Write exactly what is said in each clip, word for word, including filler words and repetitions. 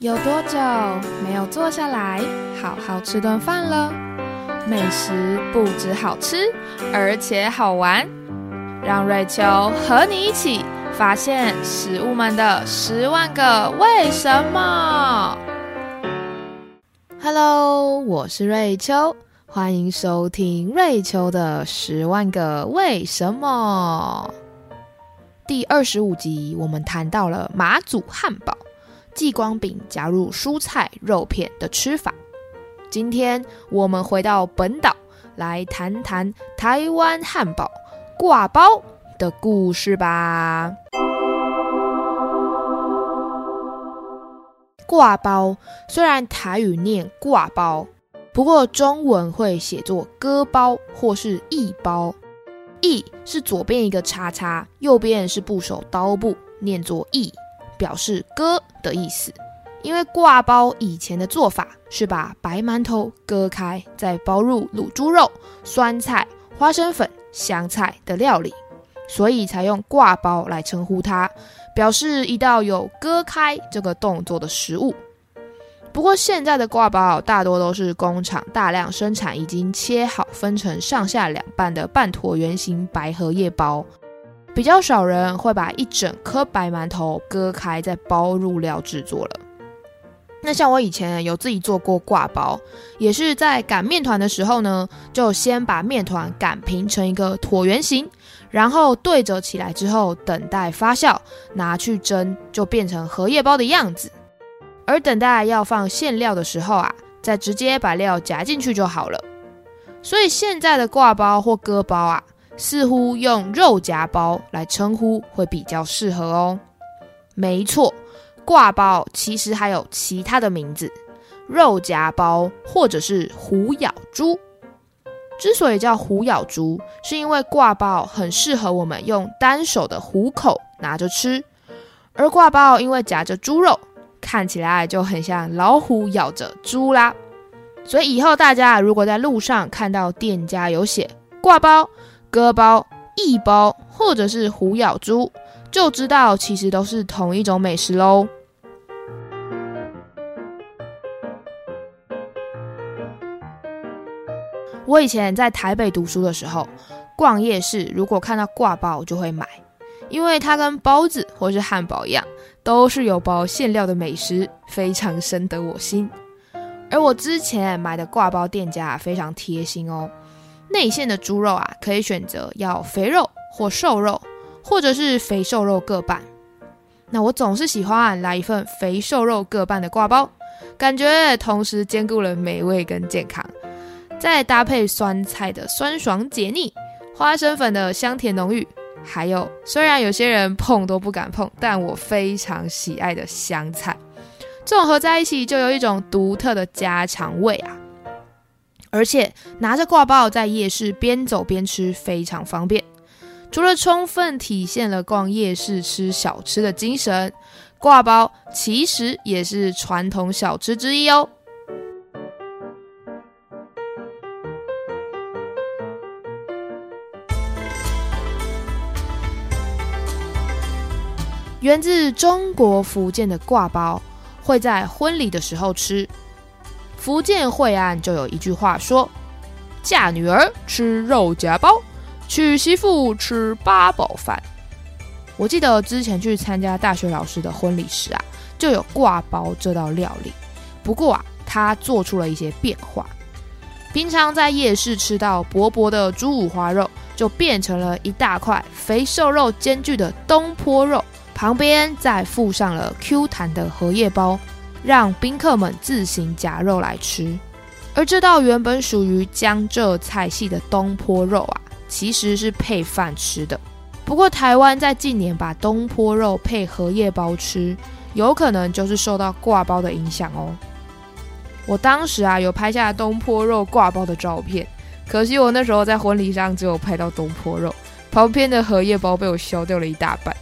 有多久没有坐下来好好吃顿饭了？美食不止好吃，而且好玩。让瑞秋和你一起发现食物们的十万个为什么。Hello， 我是瑞秋，欢迎收听瑞秋的十万个为什么。第二十五集，我们谈到了马祖汉堡。祭光饼加入蔬菜肉片的吃法。今天我们回到本岛，来谈谈台湾汉堡刈包的故事吧。刈包虽然台语念刈包，不过中文会写作割包或是一包。一是左边一个叉叉，右边是部首刀部，念作一，表示割的意思。因为刈包以前的做法是把白馒头割开，再包入卤猪肉、酸菜、花生粉、香菜的料理，所以才用刈包来称呼它，表示一道有割开这个动作的食物。不过现在的刈包大多都是工厂大量生产已经切好分成上下两半的半椭圆形白荷叶包，比较少人会把一整颗白馒头割开再包入料制作了。那像我以前有自己做过刈包，也是在擀面团的时候呢，就先把面团擀平成一个椭圆形，然后对折起来之后等待发酵，拿去蒸，就变成荷叶包的样子。而等待要放馅料的时候啊，再直接把料夹进去就好了。所以现在的刈包或割包啊，似乎用肉夹包来称呼会比较适合哦。没错，刈包其实还有其他的名字，肉夹包或者是虎咬猪。之所以叫虎咬猪，是因为刈包很适合我们用单手的虎口拿着吃，而刈包因为夹着猪肉，看起来就很像老虎咬着猪啦。所以以后大家如果在路上看到店家有写刈包、割包、一包或者是虎咬猪，就知道其实都是同一种美食咯。我以前在台北读书的时候，逛夜市如果看到刈包就会买，因为它跟包子或是汉堡一样，都是有包馅料的美食，非常深得我心。而我之前买的刈包店家非常贴心哦，内馅的猪肉啊，可以选择要肥肉或瘦肉，或者是肥瘦肉各半。那我总是喜欢来一份肥瘦肉各半的刈包，感觉同时兼顾了美味跟健康。再搭配酸菜的酸爽解腻，花生粉的香甜浓郁，还有虽然有些人碰都不敢碰，但我非常喜爱的香菜，这种合在一起就有一种独特的家常味啊。而且拿着刈包在夜市边走边吃非常方便，除了充分体现了逛夜市吃小吃的精神，刈包其实也是传统小吃之一哦。源自中国福建的刈包会在婚礼的时候吃。福建惠安就有一句话说，嫁女儿吃肉夹包，娶媳妇吃八宝饭。我记得之前去参加大学老师的婚礼时啊，就有刈包这道料理，不过啊，它做出了一些变化。平常在夜市吃到薄薄的猪五花肉，就变成了一大块肥瘦肉兼具的东坡肉，旁边再附上了 Q 弹的荷叶包，让宾客们自行夹肉来吃。而这道原本属于江浙菜系的东坡肉啊，其实是配饭吃的。不过台湾在近年把东坡肉配荷叶包吃，有可能就是受到刈包的影响哦。我当时啊有拍下东坡肉刈包的照片，可惜我那时候在婚礼上只有拍到东坡肉，旁边的荷叶包被我削掉了一大半。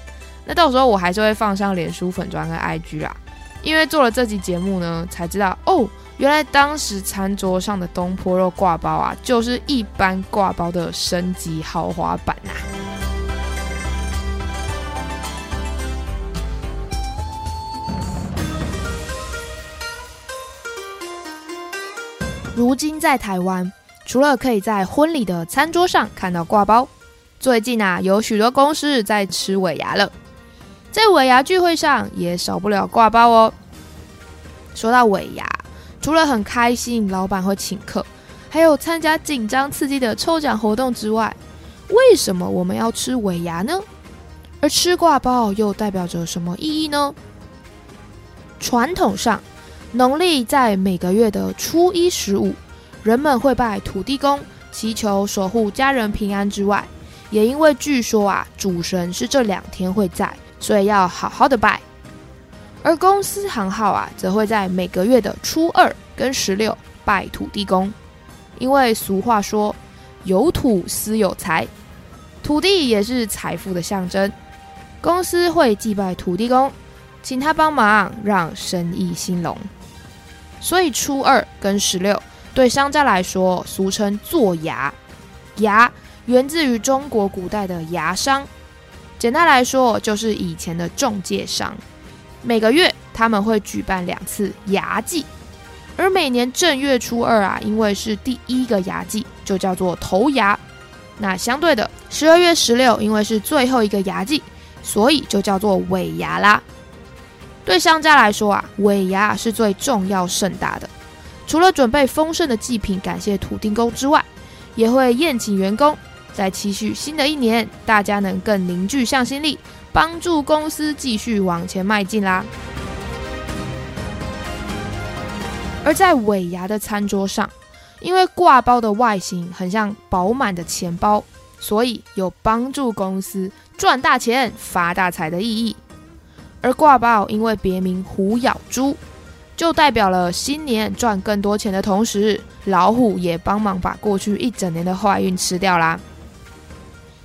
那到时候我还是会放上脸书粉专跟 I G 啦。因为做了这集节目呢，才知道哦，原来当时餐桌上的东坡肉刈包啊，就是一般刈包的升级豪华版啊。如今在台湾，除了可以在婚礼的餐桌上看到挂包，最近啊，有许多公司在吃尾牙了，在尾牙聚会上也少不了挂包哦。说到尾牙，除了很开心老板会请客，还有参加紧张刺激的抽奖活动之外，为什么我们要吃尾牙呢？而吃挂包又代表着什么意义呢？传统上，农历在每个月的初一十五，人们会拜土地公，祈求守护家人平安之外，也因为据说啊，主神是这两天会在，所以要好好的拜。而公司行号啊，则会在每个月的初二跟十六拜土地公，因为俗话说，有土司有财，土地也是财富的象征。公司会祭拜土地公，请他帮忙让生意兴隆。所以初二跟十六对商家来说，俗称做牙。牙源自于中国古代的牙商，简单来说就是以前的中介商。每个月他们会举办两次牙祭，而每年正月初二啊，因为是第一个牙祭，就叫做头牙。那相对的，十二月十六因为是最后一个牙祭，所以就叫做尾牙啦。对商家来说啊，尾牙是最重要盛大的，除了准备丰盛的祭品感谢土地公之外，也会宴请员工，在期许新的一年大家能更凝聚向心力，帮助公司继续往前迈进啦。而在尾牙的餐桌上，因为挂包的外形很像饱满的钱包，所以有帮助公司赚大钱发大财的意义。而挂包因为别名虎咬猪，就代表了新年赚更多钱的同时，老虎也帮忙把过去一整年的坏运吃掉啦。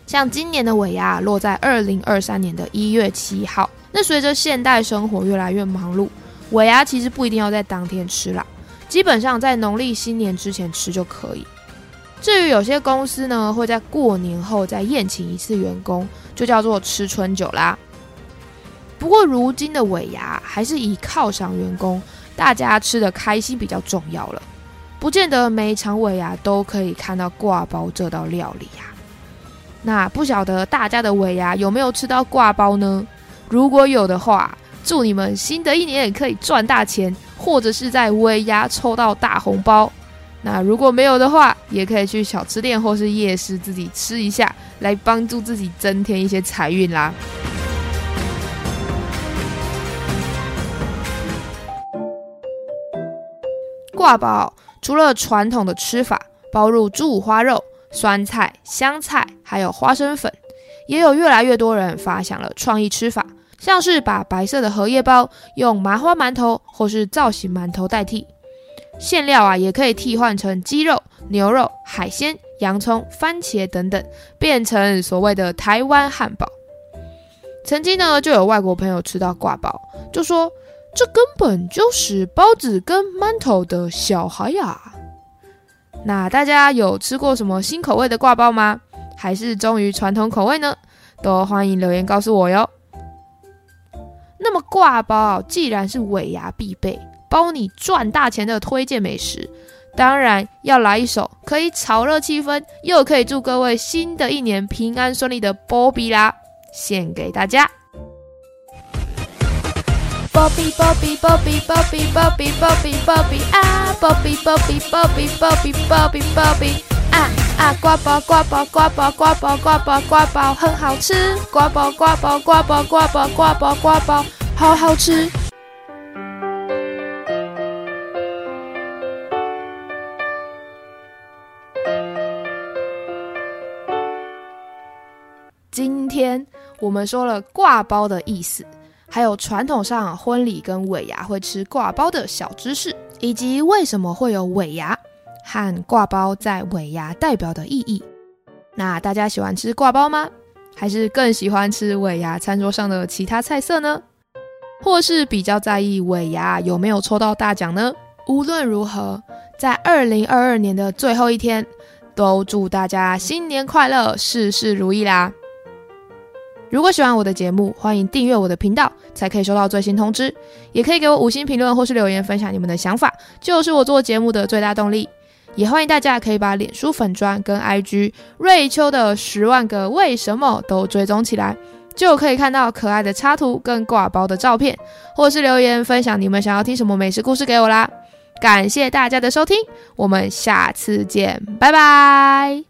像今年的尾牙落在二零二三年的一月七号，那随着现代生活越来越忙碌，尾牙其实不一定要在当天吃啦，基本上在农历新年之前吃就可以。至于有些公司呢，会在过年后再宴请一次员工，就叫做吃春酒啦。不过如今的尾牙还是以犒赏员工，大家吃得开心比较重要了，不见得每一场尾牙都可以看到挂包这道料理啊。那不晓得大家的尾牙有没有吃到挂包呢？如果有的话，祝你们新的一年也可以赚大钱，或者是在尾牙抽到大红包。那如果没有的话，也可以去小吃店或是夜市自己吃一下，来帮助自己增添一些财运啦。挂包除了传统的吃法，包入猪五花肉、酸菜、香菜，还有花生粉，也有越来越多人发想了创意吃法，像是把白色的荷叶包用麻花馒头或是造型馒头代替，馅料啊也可以替换成鸡肉、牛肉、海鲜、洋葱、番茄等等，变成所谓的台湾汉堡。曾经呢，就有外国朋友吃到挂包，就说这根本就是包子跟馒头的小孩呀！那大家有吃过什么新口味的挂包吗？还是忠于传统口味呢？都欢迎留言告诉我哟。那么挂包既然是尾牙必备，包你赚大钱的推荐美食，当然要来一首可以炒热气氛，又可以祝各位新的一年平安顺利的波比啦，献给大家。Bobby Bobby Bobby Bobby Bobby Bobby Bobby 啊 Bobby Bobby Bobby Bobby Bobby Bobby 啊啊挂包挂包挂包挂包挂包挂包很好吃，挂包挂包挂包挂包挂包挂包好好吃。今天我们说了挂包的意思，还有传统上婚礼跟尾牙会吃挂包的小知识，以及为什么会有尾牙和挂包在尾牙代表的意义。那大家喜欢吃挂包吗？还是更喜欢吃尾牙餐桌上的其他菜色呢？或是比较在意尾牙有没有抽到大奖呢？无论如何，在二零二二年的最后一天，都祝大家新年快乐，事事如意啦！如果喜欢我的节目，欢迎订阅我的频道，才可以收到最新通知。也可以给我五星评论或是留言分享你们的想法，就是我做节目的最大动力。也欢迎大家可以把脸书粉专跟 I G 瑞秋的十万个为什么都追踪起来，就可以看到可爱的插图跟挂包的照片，或是留言分享你们想要听什么美食故事给我啦。感谢大家的收听，我们下次见，拜拜。